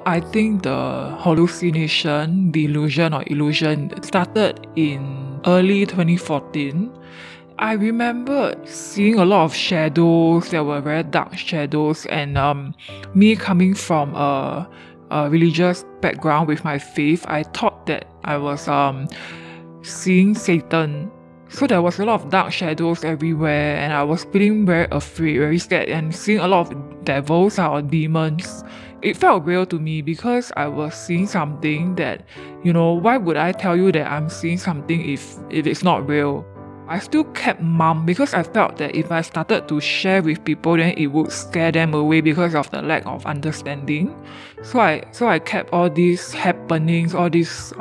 So I think the hallucination, delusion or illusion started in early 2014. I remember seeing a lot of shadows. There were very dark shadows, and me coming from a religious background with my faith, I thought that I was seeing Satan. So there was a lot of dark shadows everywhere, and I was feeling very afraid, very scared, and seeing a lot of devils or demons. It felt real to me because I was seeing something that, you know, why would I tell you that I'm seeing something if it's not real? I still kept mum because I felt that if I started to share with people, then it would scare them away because of the lack of understanding. So I kept all these happenings, all these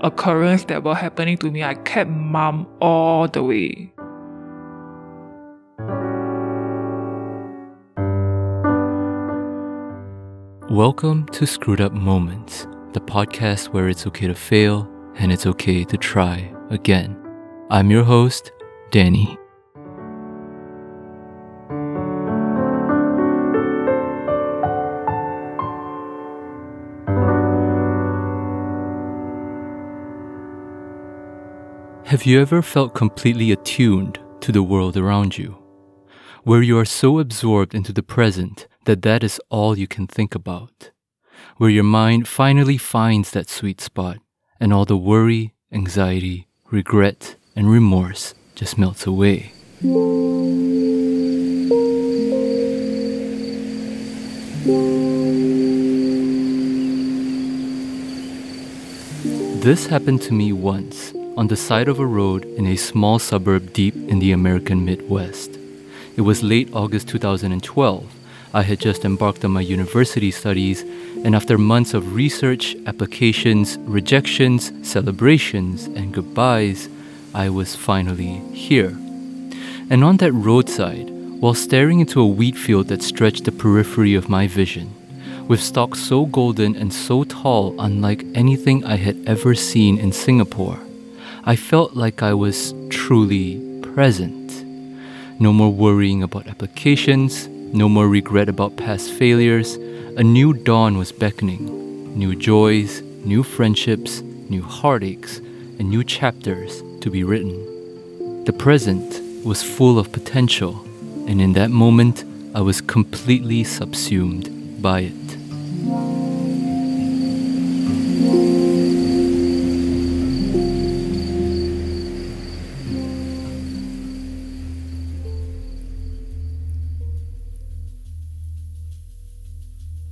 occurrences that were happening to me, I kept mum all the way. Welcome to Screwed Up Moments, the podcast where it's okay to fail and it's okay to try again. I'm your host, Danny. Have you ever felt completely attuned to the world around you, where you are so absorbed into the present that is all you can think about, where your mind finally finds that sweet spot and all the worry, anxiety, regret, and remorse just melts away? This happened to me once on the side of a road in a small suburb deep in the American Midwest. It was late August 2012. I had just embarked on my university studies, and after months of research, applications, rejections, celebrations, and goodbyes, I was finally here. And on that roadside, while staring into a wheat field that stretched the periphery of my vision, with stalks so golden and so tall unlike anything I had ever seen in Singapore, I felt like I was truly present. No more worrying about applications, no more regret about past failures. A new dawn was beckoning. New joys, new friendships, new heartaches, and new chapters to be written. The present was full of potential, and in that moment, I was completely subsumed by it.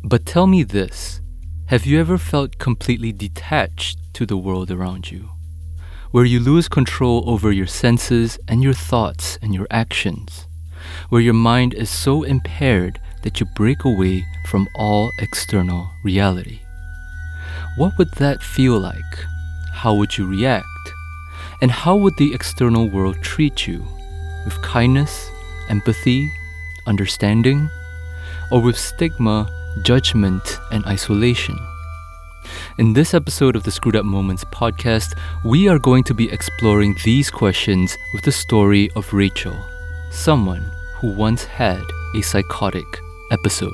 But tell me this, have you ever felt completely detached to the world around you, where you lose control over your senses and your thoughts and your actions, where your mind is so impaired that you break away from all external reality? What would that feel like? How would you react? And how would the external world treat you? With kindness, empathy, understanding, or with stigma, judgment, and isolation? In this episode of the Screwed Up Moments podcast, we are going to be exploring these questions with the story of Rachel, someone who once had a psychotic episode.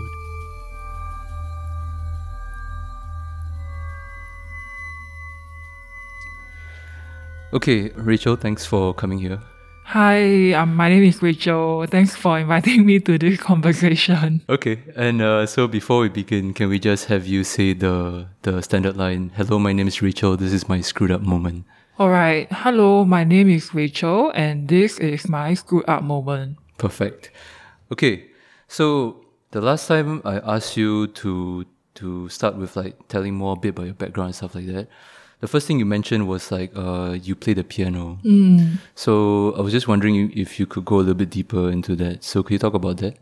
Okay, Rachel, thanks for coming here. Hi, my name is Rachel. Thanks for inviting me to this conversation. Okay, and so before we begin, can we just have you say the standard line, "Hello, my name is Rachel, this is my screwed up moment." Alright, hello, my name is Rachel, and this is my screwed up moment. Perfect. Okay, so the last time I asked you to start with like telling more a bit about your background and stuff like that, the first thing you mentioned was like you play the piano. Mm. So I was just wondering if you could go a little bit deeper into that. So could you talk about that?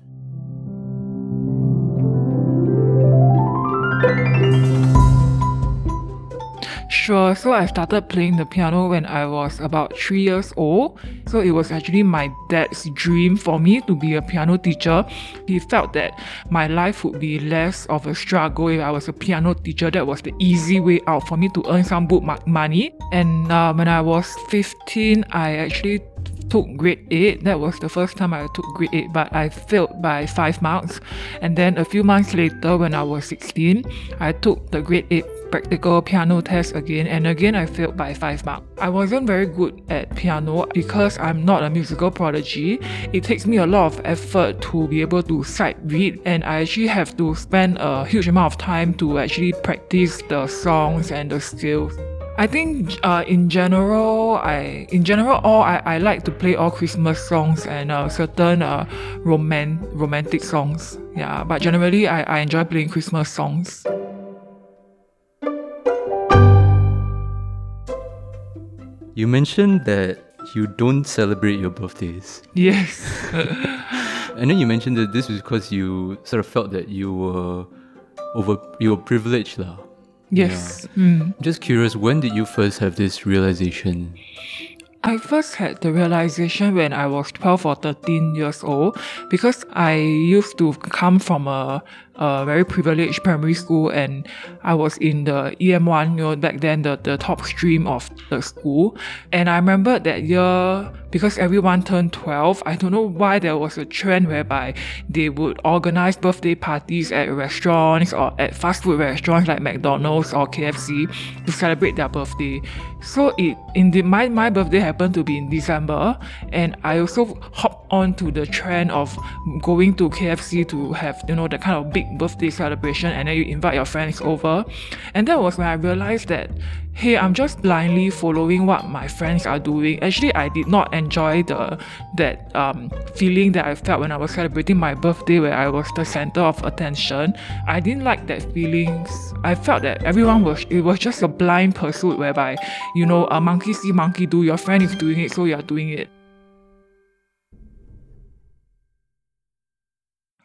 Sure. So I started playing the piano when I was about 3 years old. So it was actually my dad's dream for me to be a piano teacher. He felt that my life would be less of a struggle if I was a piano teacher. That was the easy way out for me to earn some good money. And when I was 15, I actually took grade 8. That was the first time I took grade 8, but I failed by 5 marks. And then a few months later, when I was 16, I took the grade 8 practical piano test again, and again I failed by 5 marks. I wasn't very good at piano because I'm not a musical prodigy. It takes me a lot of effort to be able to sight read, and I actually have to spend a huge amount of time to actually practice the songs and the skills. I think in general, I like to play all Christmas songs and certain romantic songs. Yeah, but generally I enjoy playing Christmas songs. You mentioned that you don't celebrate your birthdays. Yes. And then you mentioned that this was because you sort of felt that you were privileged, lah. Yes. Yeah. Mm. Just curious, when did you first have this realization? I first had the realization when I was 12 or 13 years old, because I used to come from a very privileged primary school, and I was in the EM1, back then the top stream of the school. And I remember that year, because everyone turned 12, I don't know why there was a trend whereby they would organize birthday parties at restaurants or at fast food restaurants like McDonald's or KFC to celebrate their birthday. So my birthday happened to be in December, and I also hopped on to the trend of going to KFC to have, the kind of big birthday celebration, and then you invite your friends over. And that was when I realized that, hey, I'm just blindly following what my friends are doing. Actually, I did not enjoy that feeling that I felt when I was celebrating my birthday, where I was the center of attention. I didn't like that feeling. I felt that it was just a blind pursuit whereby, a monkey see, monkey do. Your friend is doing it, so you're doing it.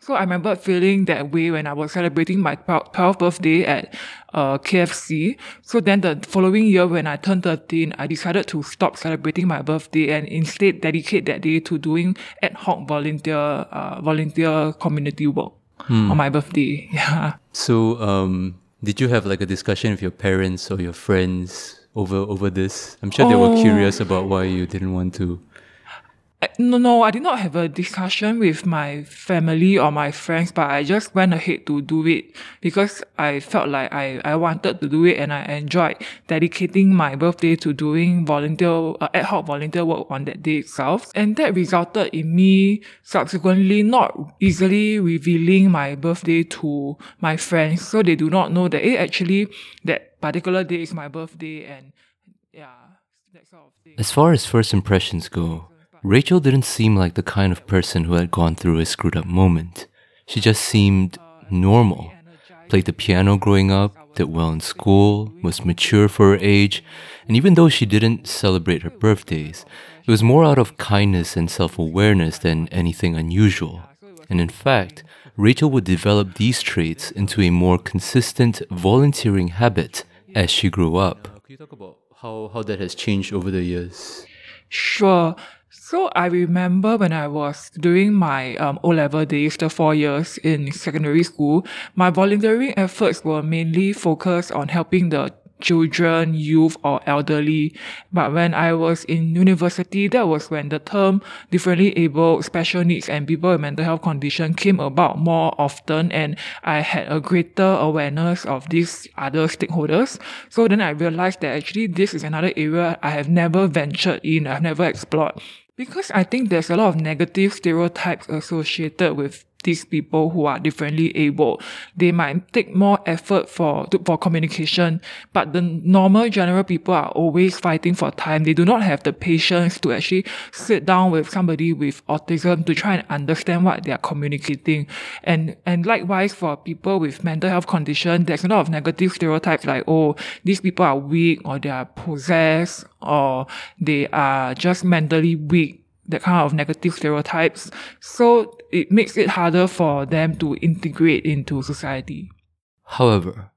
So I remember feeling that way when I was celebrating my 12th birthday at KFC. So then the following year, when I turned 13, I decided to stop celebrating my birthday and instead dedicate that day to doing ad hoc volunteer community work on my birthday. Yeah. So did you have a discussion with your parents or your friends over this? I'm sure they were curious about why you didn't want to. No, I did not have a discussion with my family or my friends, but I just went ahead to do it because I felt like I wanted to do it, and I enjoyed dedicating my birthday to doing ad hoc volunteer work on that day itself. And that resulted in me subsequently not easily revealing my birthday to my friends, so they do not know that actually that particular day is my birthday, and yeah, that sort of thing. As far as first impressions go, Rachel didn't seem like the kind of person who had gone through a screwed up moment. She just seemed normal. Played the piano growing up, did well in school, was mature for her age, and even though she didn't celebrate her birthdays, it was more out of kindness and self-awareness than anything unusual. And in fact, Rachel would develop these traits into a more consistent volunteering habit as she grew up. Can you talk about how that has changed over the years? Sure. So I remember when I was during my O-level days, the 4 years in secondary school, my volunteering efforts were mainly focused on helping the children, youth, or elderly. But when I was in university, that was when the term differently abled, special needs, and people with mental health condition came about more often, and I had a greater awareness of these other stakeholders. So then I realized that actually this is another area I have never ventured in, I've never explored. Because I think there's a lot of negative stereotypes associated with these people who are differently abled. They might take more effort for communication, but the normal general people are always fighting for time. They do not have the patience to actually sit down with somebody with autism to try and understand what they are communicating. And likewise for people with mental health condition, there's a lot of negative stereotypes like, oh, these people are weak, or they are possessed, or they are just mentally weak. That kind of negative stereotypes. So it makes it harder for them to integrate into society. However,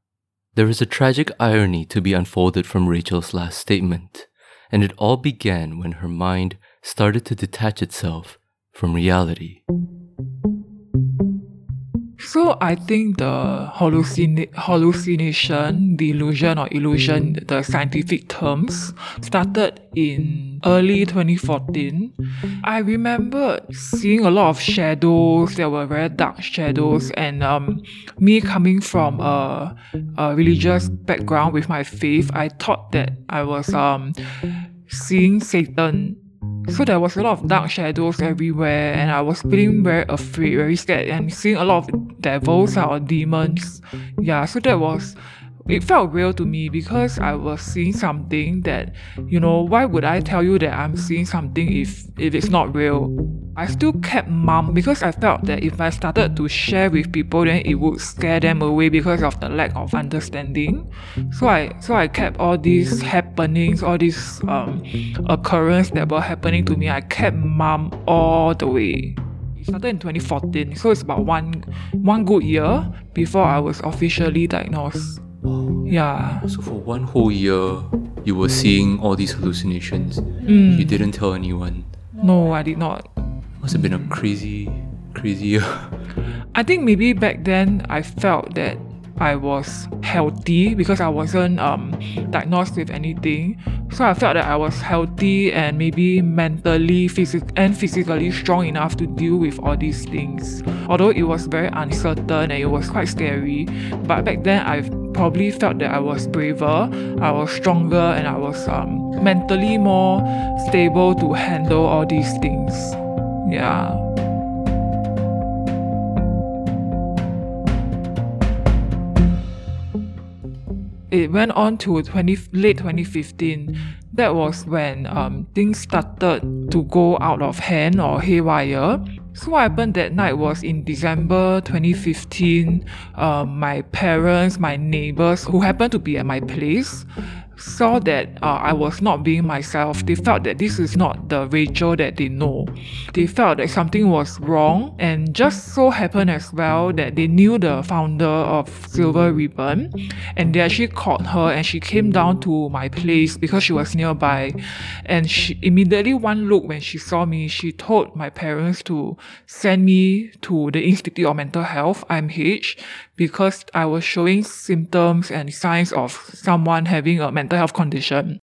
there is a tragic irony to be unfolded from Rachel's last statement, and it all began when her mind started to detach itself from reality. So I think the hallucination, delusion or illusion, the scientific terms, started in early 2014. I remember seeing a lot of shadows. There were very dark shadows, and me coming from a religious background with my faith, I thought that I was seeing Satan. So there was a lot of dark shadows everywhere, and I was feeling very afraid, very scared, and seeing a lot of devils or demons. Yeah, so that was, it felt real to me because I was seeing something that, you know, why would I tell you that I'm seeing something if it's not real? I still kept mum because I felt that if I started to share with people, then it would scare them away because of the lack of understanding. So I kept all these happenings, all these occurrences that were happening to me, I kept mum all the way. It started in 2014, so it's about one good year before I was officially diagnosed. Yeah. So for one whole year, you were seeing all these hallucinations. Mm. You didn't tell anyone. No, I did not. Must have been a crazy year. I think maybe back then I felt that I was healthy because I wasn't diagnosed with anything. So I felt that I was healthy and maybe mentally and physically strong enough to deal with all these things. Although it was very uncertain and it was quite scary. But back then I probably felt that I was braver, I was stronger, and I was mentally more stable to handle all these things. Yeah. It went on to late 2015. That was when things started to go out of hand or haywire. So what happened that night was in December 2015. My parents, my neighbors who happened to be at my place saw that I was not being myself. They felt that this is not the Rachel that they know. They felt that something was wrong, and just so happened as well that they knew the founder of Silver Ribbon, and they actually called her, and she came down to my place because she was nearby, and she immediately, one look when she saw me, she told my parents to send me to the Institute of Mental Health, IMH, because I was showing symptoms and signs of someone having a mental health condition.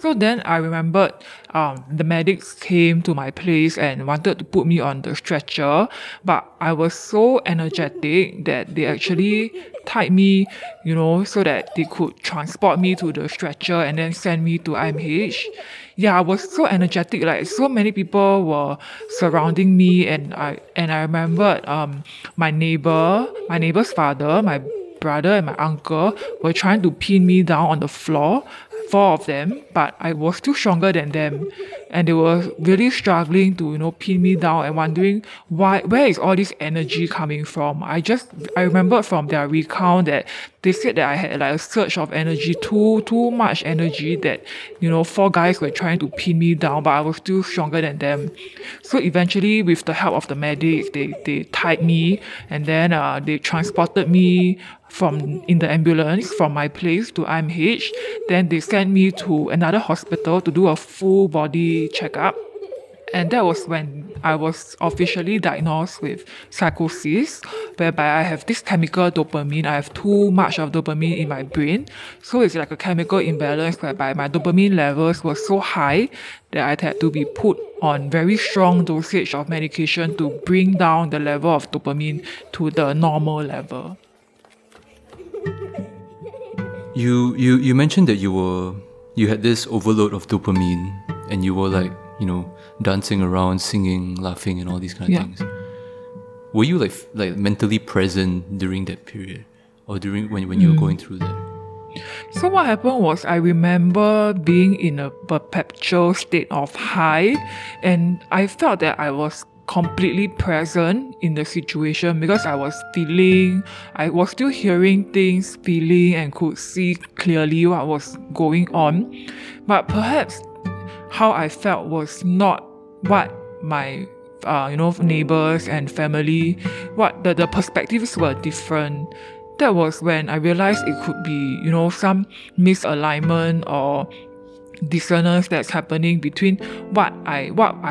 So then I remembered the medics came to my place and wanted to put me on the stretcher, but I was so energetic that they actually tied me, you know, so that they could transport me to the stretcher and then send me to IMH. Yeah, I was so energetic, like so many people were surrounding me, and I remembered my neighbor's father, my brother and my uncle were trying to pin me down on the floor, 4 of them, but I was still stronger than them, and they were really struggling to, you know, pin me down and wondering where is all this energy coming from. I remember from their recount that they said that I had like a surge of energy, too much energy, that, you know, 4 guys were trying to pin me down, but I was still stronger than them. So eventually, with the help of the medics, they tied me, and then they transported me in the ambulance from my place to IMH. Then they sent me to another hospital to do a full body checkup, and that was when I was officially diagnosed with psychosis, whereby I have this chemical dopamine. I have too much of dopamine in my brain, so it's like a chemical imbalance whereby my dopamine levels were so high that I had to be put on very strong dosage of medication to bring down the level of dopamine to the normal level. You mentioned that you had this overload of dopamine, and you were like, you know, dancing around, singing, laughing, and all these kind of things. Were you like mentally present during that period, or during when you were going through that? So what happened was, I remember being in a perpetual state of high, and I felt that I was completely present in the situation because I was still hearing things, feeling, and could see clearly what was going on. But perhaps how I felt was not what my neighbors and family, the perspectives were different. that was when I realized it could be, you know, some misalignment or dissonance that's happening between what I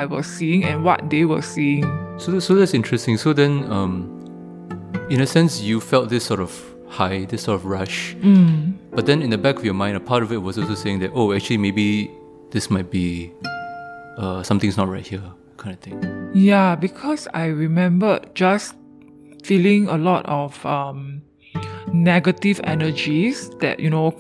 was seeing and what they were seeing. So that's interesting. So then, in a sense, you felt this sort of high, this sort of rush. Mm. But then in the back of your mind, a part of it was also saying that, oh, actually, maybe this might be something's not right here, kind of thing. Yeah, because I remember just feeling a lot of negative energies that, you know,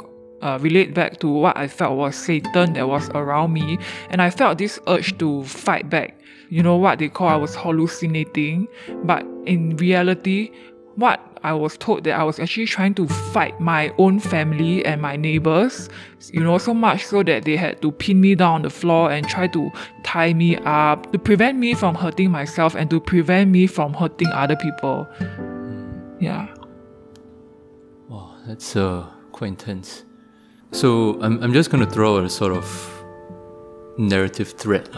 relate back to what I felt was Satan that was around me. And I felt this urge to fight back. You know, what they call I was hallucinating. But in reality, what I was told that I was actually trying to fight my own family and my neighbors, you know, so much so that they had to pin me down on the floor and try to tie me up to prevent me from hurting myself and to prevent me from hurting other people. Yeah. Wow, that's quite intense. So I'm just going to throw a sort of narrative thread.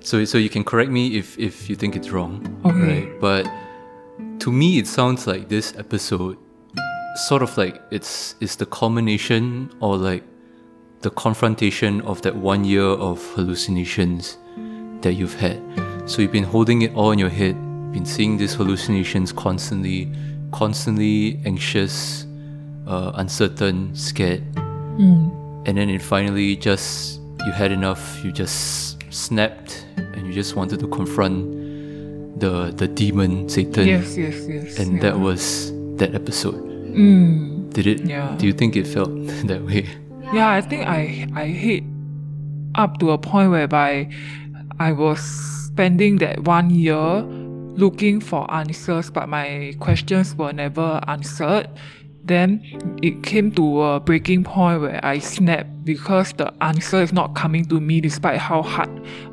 So you can correct me if you think it's wrong. Okay. Right? But to me, it sounds like this episode sort of like it's the culmination or like the confrontation of that 1 year of hallucinations that you've had. So you've been holding it all in your head, been seeing these hallucinations constantly anxious, uncertain, scared. Mm. And then it finally just, you had enough, you just snapped and you just wanted to confront the demon, Satan. Yes. And yeah, that was that episode. Mm. Did it? Yeah. Do you think it felt that way? Yeah, I think I hit up to a point whereby I was spending that 1 year looking for answers, but my questions were never answered. Then it came to a breaking point where I snapped because the answer is not coming to me despite how hard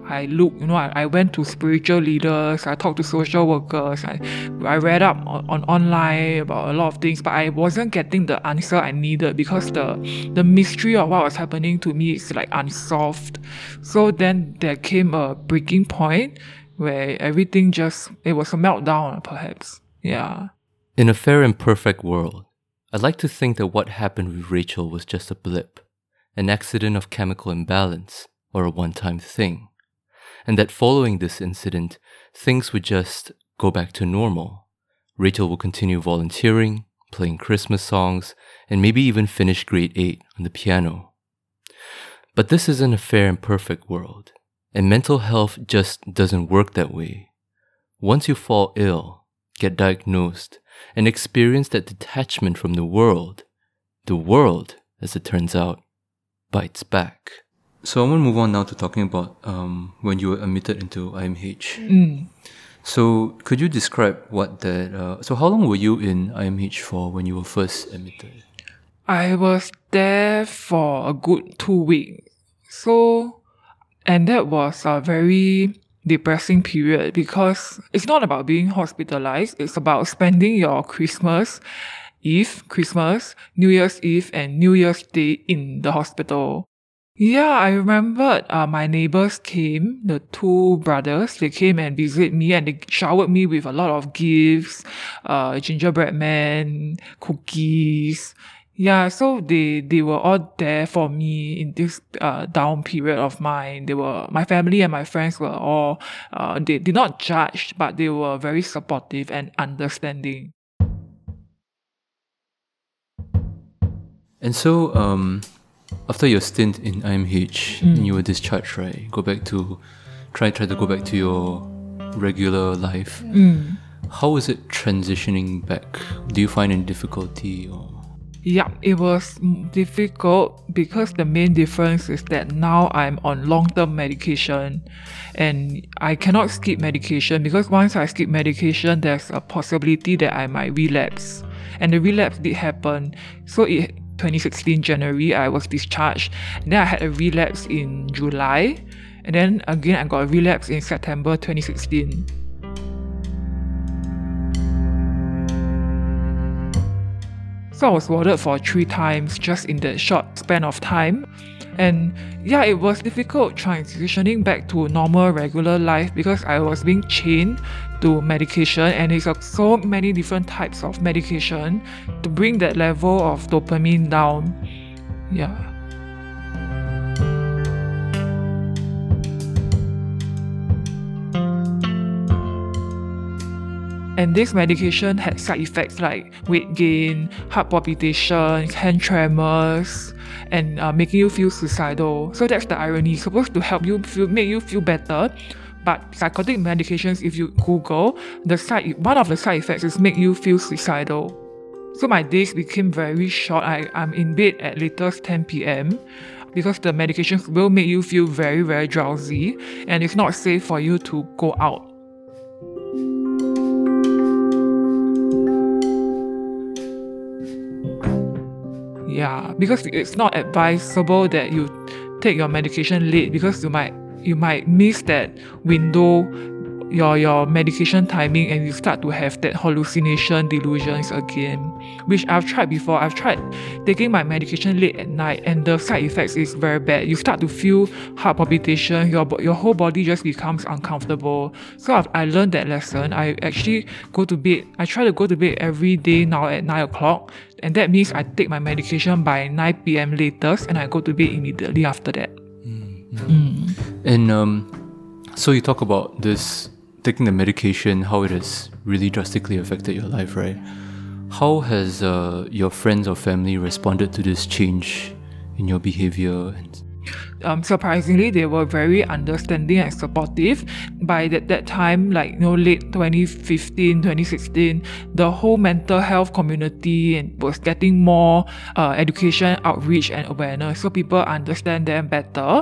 I looked. You know, I went to spiritual leaders, I talked to social workers, I read up on online about a lot of things, but I wasn't getting the answer I needed because the mystery of what was happening to me is like unsolved. So then there came a breaking point where everything just, it was a meltdown perhaps. Yeah. In a fair and perfect world, I'd like to think that what happened with Rachel was just a blip, an accident of chemical imbalance, or a one-time thing, and that following this incident, things would just go back to normal. Rachel would continue volunteering, playing Christmas songs, and maybe even finish grade 8 on the piano. But this isn't a fair and perfect world, and mental health just doesn't work that way. Once you fall ill, get diagnosed, and experience that detachment from the world, as it turns out, bites back. So I want to move on now to talking about when you were admitted into IMH. Mm. So could you describe what that... so how long were you in IMH for when you were first admitted? I was there for a good 2 weeks. So, and that was a very depressing period because it's not about being hospitalized, it's about spending your Christmas, New Year's Eve and New Year's Day in the hospital. Yeah, I remembered my neighbors came, the two brothers, they came and visited me and they showered me with a lot of gifts, gingerbread man, cookies. Yeah, so they were all there for me in this down period of mine. They were, my family and my friends were all, they did not judge, but they were very supportive and understanding. And so, after your stint in IMH, and you were discharged, right? Try to go back to your regular life. Mm. How was it transitioning back? Do you find any difficulty or? Yeah, it was difficult because the main difference is that now I'm on long-term medication and I cannot skip medication because once I skip medication, there's a possibility that I might relapse. And the relapse did happen. So in 2016 January, I was discharged. And then I had a relapse in July. And then again, I got a relapse in September 2016. So I was warded for 3 times just in that short span of time. And yeah, it was difficult transitioning back to normal, regular life because I was being chained to medication, and it's so many different types of medication to bring that level of dopamine down. Yeah. And this medication had side effects like weight gain, heart palpitations, hand tremors, and making you feel suicidal. So that's the irony. It's supposed to help you make you feel better, but psychotic medications, if you Google, one of the side effects is make you feel suicidal. So my days became very short. I'm in bed at latest 10 p.m. because the medications will make you feel very, very drowsy, and it's not safe for you to go out. Yeah, because it's not advisable that you take your medication late because you might miss that window, your medication timing, and you start to have that hallucination, delusions again, which I've tried before. I've tried taking my medication late at night, and the side effects is very bad. You start to feel heart palpitation, your whole body just becomes uncomfortable. So I learned that lesson. I actually go to bed. I try to go to bed every day now at 9 o'clock. And that means I take my medication by 9 p.m. latest, and I go to bed immediately after that. Mm-hmm. Mm. And so you talk about this, taking the medication, how it has really drastically affected your life, right? How has your friends or family responded to this change in your behavior? Surprisingly, they were very understanding and supportive. By that time, like late 2015, 2016, the whole mental health community was getting more education, outreach, and awareness, so people understand them better.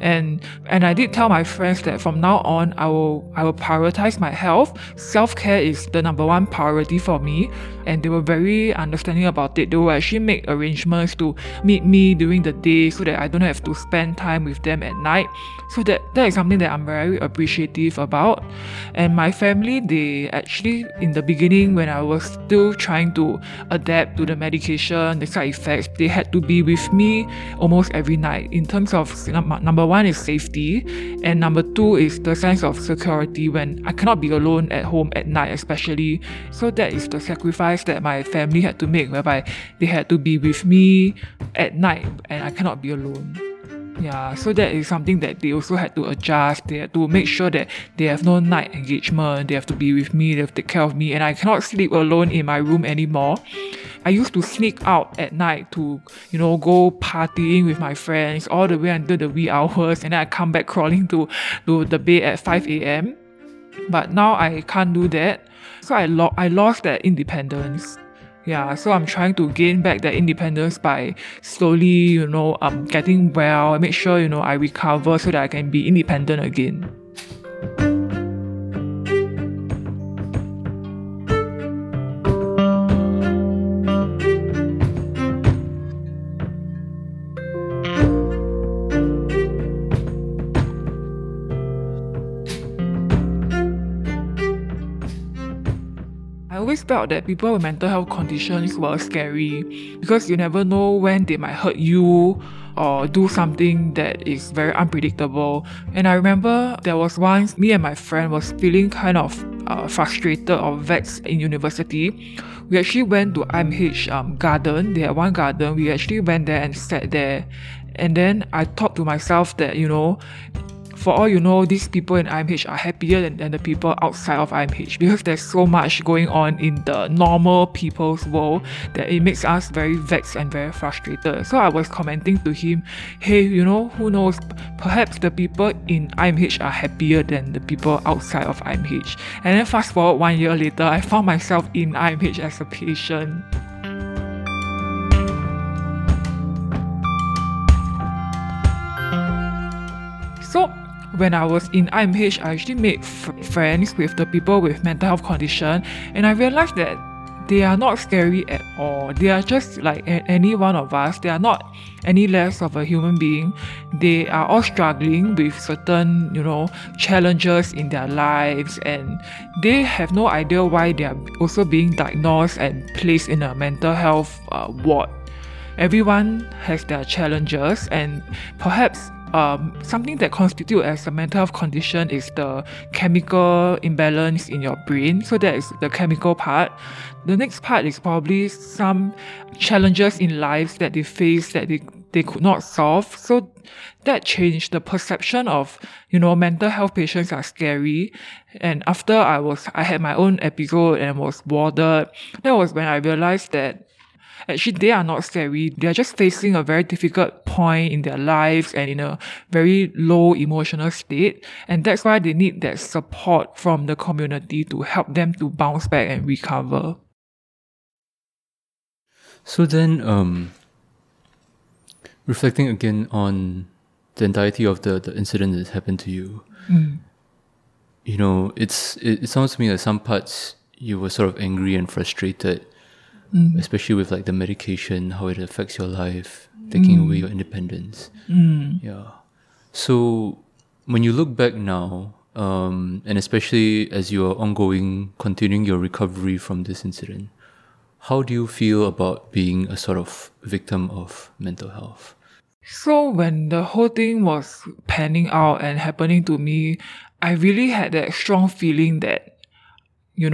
And I did tell my friends that from now on, I will prioritize my health. Self-care is the number one priority for me, and they were very understanding about it. They will actually make arrangements to meet me during the day so that I don't have to spend time with them at night. So that is something that I'm very appreciative about. And my family, they actually, in the beginning when I was still trying to adapt to the medication, the side effects, they had to be with me almost every night in terms of, number one is safety, and number two is the sense of security when I cannot be alone at home at night especially. So that is the sacrifice that my family had to make, whereby they had to be with me at night and I cannot be alone. Yeah, so that is something that they also had to adjust. They had to make sure that they have no night engagement. They have to be with me. They have to take care of me. And I cannot sleep alone in my room anymore. I used to sneak out at night to, go partying with my friends all the way until the wee hours. And then I come back crawling to the bed at 5 a.m. But now I can't do that. So I lost that independence. Yeah, so I'm trying to gain back that independence by slowly, getting well and make sure, I recover so that I can be independent again. Felt that people with mental health conditions were scary because you never know when they might hurt you or do something that is very unpredictable. And I remember there was once me and my friend was feeling kind of frustrated or vexed in university. We actually went to IMH garden. They had one garden. We actually went there and sat there, and then I thought to myself that for all these people in IMH are happier than the people outside of IMH because there's so much going on in the normal people's world that it makes us very vexed and very frustrated. So I was commenting to him, hey, who knows, perhaps the people in IMH are happier than the people outside of IMH. And then fast forward 1 year later, I found myself in IMH as a patient. So when I was in IMH, I actually made friends with the people with mental health condition, and I realized that they are not scary at all. They are just like any one of us. They are not any less of a human being. They are all struggling with certain, challenges in their lives, and they have no idea why they are also being diagnosed and placed in a mental health ward. everyone has their challenges, and perhaps something that constitutes as a mental health condition is the chemical imbalance in your brain. So that is the chemical part. The next part is probably some challenges in life that they face that they could not solve. So that changed the perception of, mental health patients are scary. And after I had my own episode and was warded, that was when I realized that actually they are not scary. They are just facing a very difficult point in their lives and in a very low emotional state. And that's why they need that support from the community to help them to bounce back and recover. So then, reflecting again on the entirety of the incident that's happened to you, it sounds to me like some parts you were sort of angry and frustrated, especially with like the medication, how it affects your life, taking away your independence. Yeah. So when you look back now, and especially as you are continuing your recovery from this incident, how do you feel about being a sort of victim of mental health? So when the whole thing was panning out and happening to me, I really had that strong feeling that, they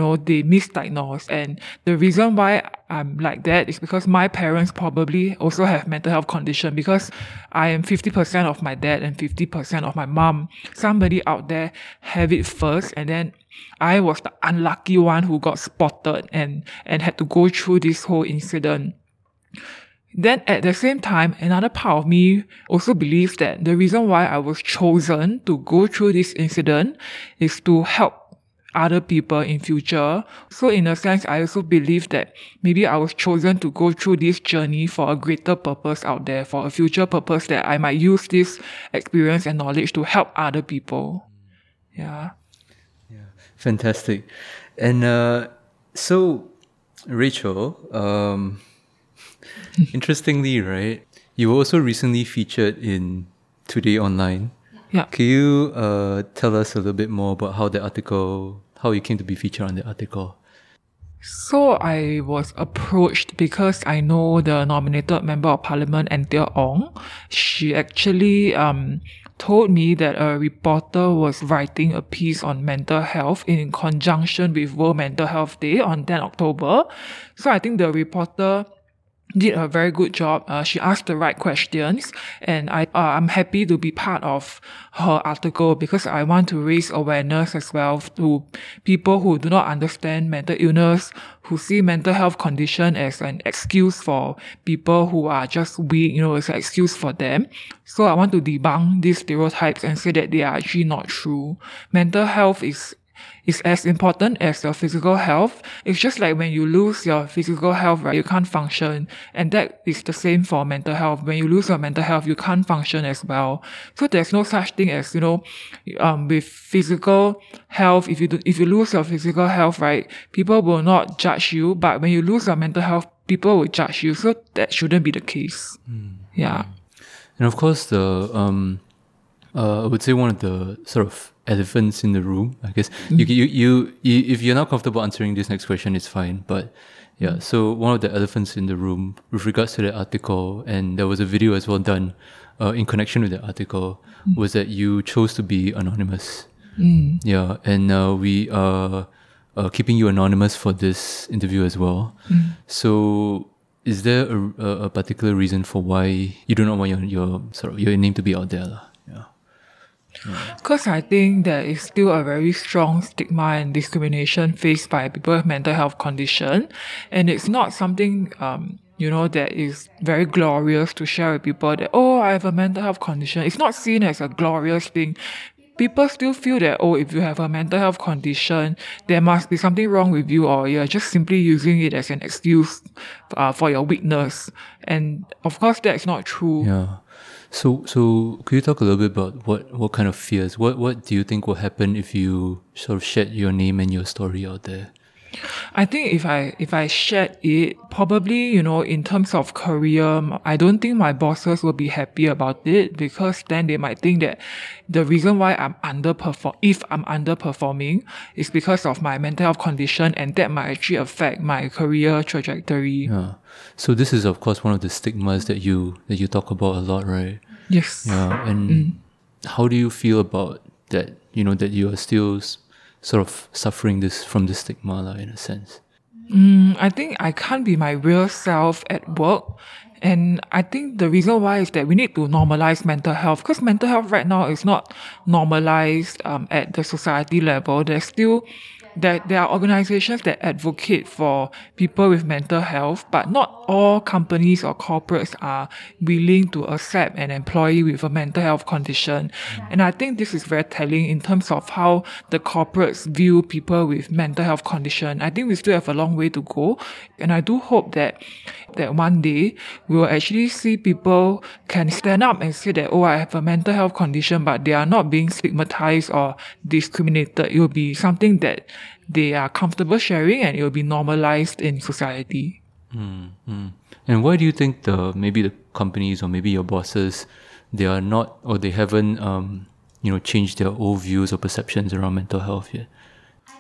misdiagnosed. And the reason why I'm like that is because my parents probably also have mental health condition, because I am 50% of my dad and 50% of my mom. Somebody out there have it first, and then I was the unlucky one who got spotted and had to go through this whole incident. Then at the same time, another part of me also believes that the reason why I was chosen to go through this incident is to help other people in future. So in a sense, I also believe that maybe I was chosen to go through this journey for a greater purpose out there, for a future purpose that I might use this experience and knowledge to help other people. Yeah. Fantastic. And so, Rachel, interestingly, right, you were also recently featured in Today Online. Yeah. Can you tell us a little bit more about how you came to be featured on the article? So I was approached because I know the nominated Member of Parliament, Anthea Ong. She actually told me that a reporter was writing a piece on mental health in conjunction with World Mental Health Day on 10 October. So I think the reporter did a very good job. She asked the right questions, and I'm happy to be part of her article because I want to raise awareness as well to people who do not understand mental illness, who see mental health condition as an excuse for people who are just weak, it's an excuse for them. So I want to debunk these stereotypes and say that they are actually not true. Mental health is as important as your physical health. It's just like when you lose your physical health, right, you can't function. And that is the same for mental health. When you lose your mental health, you can't function as well. So there's no such thing as, with physical health, if you lose your physical health, right, people will not judge you. But when you lose your mental health, people will judge you. So that shouldn't be the case. Yeah. And of course, the I would say one of the sort of elephants in the room, I guess. You if you're not comfortable answering this next question, it's fine. But yeah, so one of the elephants in the room with regards to the article, and there was a video as well done in connection with the article, was that you chose to be anonymous. Yeah, and we are keeping you anonymous for this interview as well. So is there a particular reason for why you do not want your name to be out there? Because I think there is still a very strong stigma and discrimination faced by people with mental health condition, and it's not something that is very glorious to share with people that, I have a mental health condition. It's not seen as a glorious thing. People still feel that, if you have a mental health condition, there must be something wrong with you, or you're just simply using it as an excuse for your weakness. And of course, that's not true. Yeah. So could you talk a little bit about what kind of fears, what do you think will happen if you sort of shed your name and your story out there? I think if I shared it, probably, you know, in terms of career, I don't think my bosses will be happy about it, because then they might think that the reason why I'm underperforming is because of my mental health condition, and that might actually affect my career trajectory. Yeah. So this is of course one of the stigmas that you talk about a lot, right? Yes. Yeah. And how do you feel about that, you know, that you are still sort of suffering this from the stigma, in a sense? I think I can't be my real self at work. And I think the reason why is that we need to normalize mental health, because mental health right now is not normalized at the society level. There's still there are organizations that advocate for people with mental health, but not all companies or corporates are willing to accept an employee with a mental health condition. And I think this is very telling in terms of how the corporates view people with mental health condition. I think we still have a long way to go. And I do hope that one day we will actually see people can stand up and say that, oh, I have a mental health condition, but they are not being stigmatized or discriminated. It will be something that they are comfortable sharing, and it will be normalized in society. Mm-hmm. And why do you think maybe the companies or maybe your bosses, they are not, or they haven't changed their old views or perceptions around mental health yet?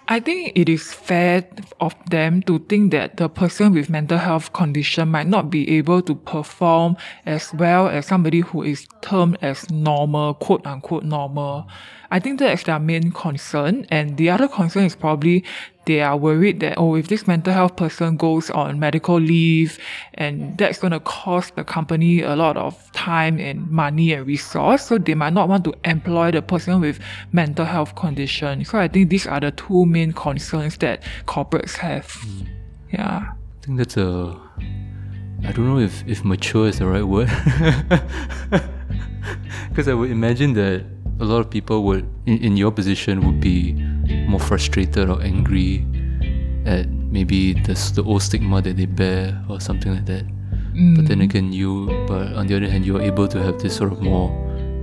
I think it is fair of them to think that the person with mental health condition might not be able to perform as well as somebody who is termed as normal, quote unquote normal. I think that is their main concern. And the other concern is probably they are worried that, oh, if this mental health person goes on medical leave, and that's going to cost the company a lot of time and money and resource, so they might not want to employ the person with mental health condition. So I think these are the two main concerns that corporates have. Yeah. I think that's I don't know if mature is the right word. Because I would imagine that a lot of people would, in your position, would be more frustrated or angry at maybe the old stigma that they bear or something like that. But then again, on the other hand, you are able to have this sort of more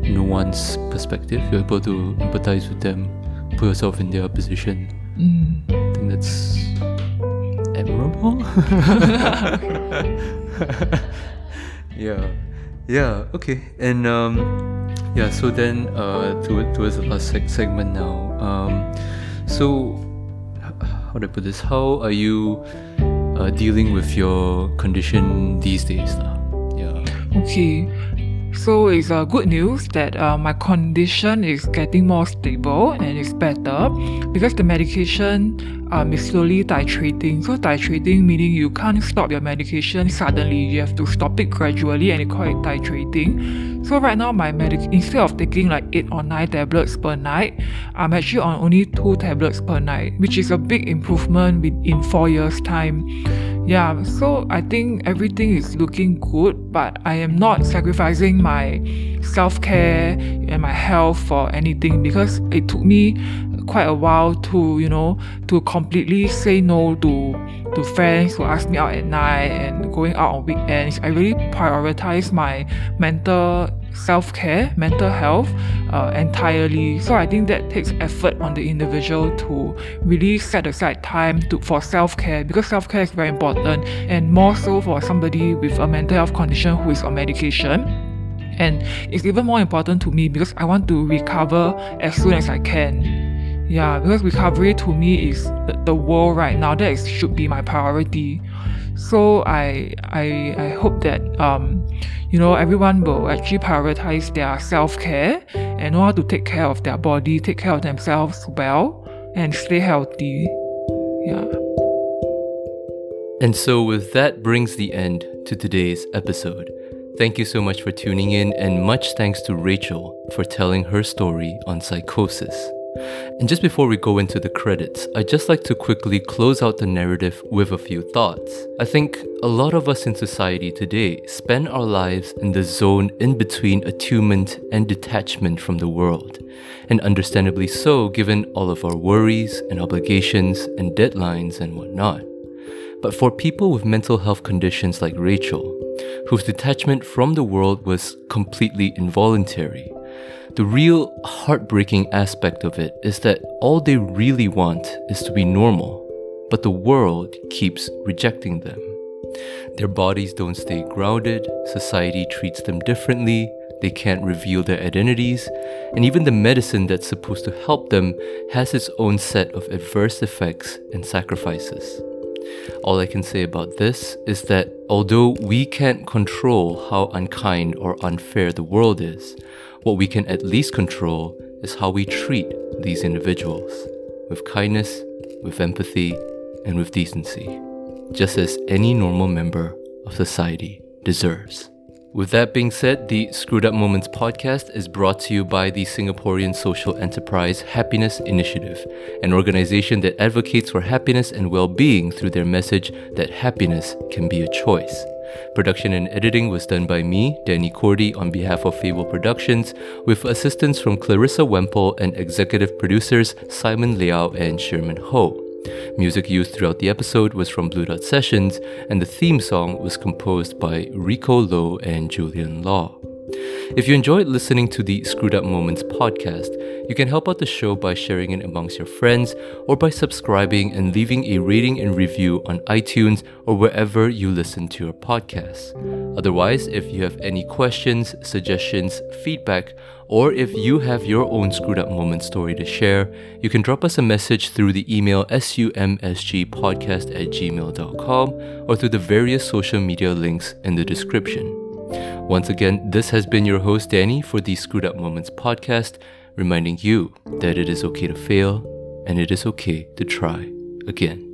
nuanced perspective. You're able to empathize with them, put yourself in their position. I think that's admirable. Yeah. Okay. And so then towards the last segment now. So how do I put this? How are you dealing with your condition these days now? Yeah. Okay. So it's good news that my condition is getting more stable and it's better, because the medication is slowly titrating. So titrating meaning you can't stop your medication suddenly. You have to stop it gradually, and they call it titrating. So right now, my instead of taking like 8 or 9 tablets per night, I'm actually on only 2 tablets per night, which is a big improvement in 4 years' time. Yeah, so I think everything is looking good, but I am not sacrificing my self-care and my health for anything, because it took me quite a while to completely say no to friends who ask me out at night and going out on weekends. I really prioritize my mental self-care, mental health entirely. So I think that takes effort on the individual to really set aside time for self-care, because self-care is very important, and more so for somebody with a mental health condition who is on medication. And it's even more important to me because I want to recover as soon as I can. Yeah, because recovery to me is the world right now. That should be my priority. So I hope that everyone will actually prioritize their self-care and know how to take care of their body, take care of themselves well, and stay healthy. Yeah. And so with that brings the end to today's episode. Thank you so much for tuning in, and much thanks to Rachel for telling her story on psychosis. And just before we go into the credits, I'd just like to quickly close out the narrative with a few thoughts. I think a lot of us in society today spend our lives in the zone in between attunement and detachment from the world. And understandably so, given all of our worries and obligations and deadlines and whatnot. But for people with mental health conditions like Rachel, whose detachment from the world was completely involuntary, the real heartbreaking aspect of it is that all they really want is to be normal, but the world keeps rejecting them. Their bodies don't stay grounded, society treats them differently, they can't reveal their identities, and even the medicine that's supposed to help them has its own set of adverse effects and sacrifices. All I can say about this is that although we can't control how unkind or unfair the world is, what we can at least control is how we treat these individuals, with kindness, with empathy, and with decency, just as any normal member of society deserves. With that being said, the Screwed Up Moments podcast is brought to you by the Singaporean social enterprise Happiness Initiative, an organization that advocates for happiness and well-being through their message that happiness can be a choice. Production and editing was done by me, Danny Cordy, on behalf of Fable Productions, with assistance from Clarissa Wemple and executive producers Simon Liao and Sherman Ho. Music used throughout the episode was from Blue Dot Sessions, and the theme song was composed by Rico Lo and Julian Law. If you enjoyed listening to the Screwed Up Moments podcast, you can help out the show by sharing it amongst your friends or by subscribing and leaving a rating and review on iTunes or wherever you listen to your podcasts. Otherwise, if you have any questions, suggestions, feedback, or if you have your own Screwed Up Moment story to share, you can drop us a message through the email sumsgpodcast@gmail.com or through the various social media links in the description. Once again, this has been your host Danny for the Screwed Up Moments podcast, reminding you that it is okay to fail and it is okay to try again.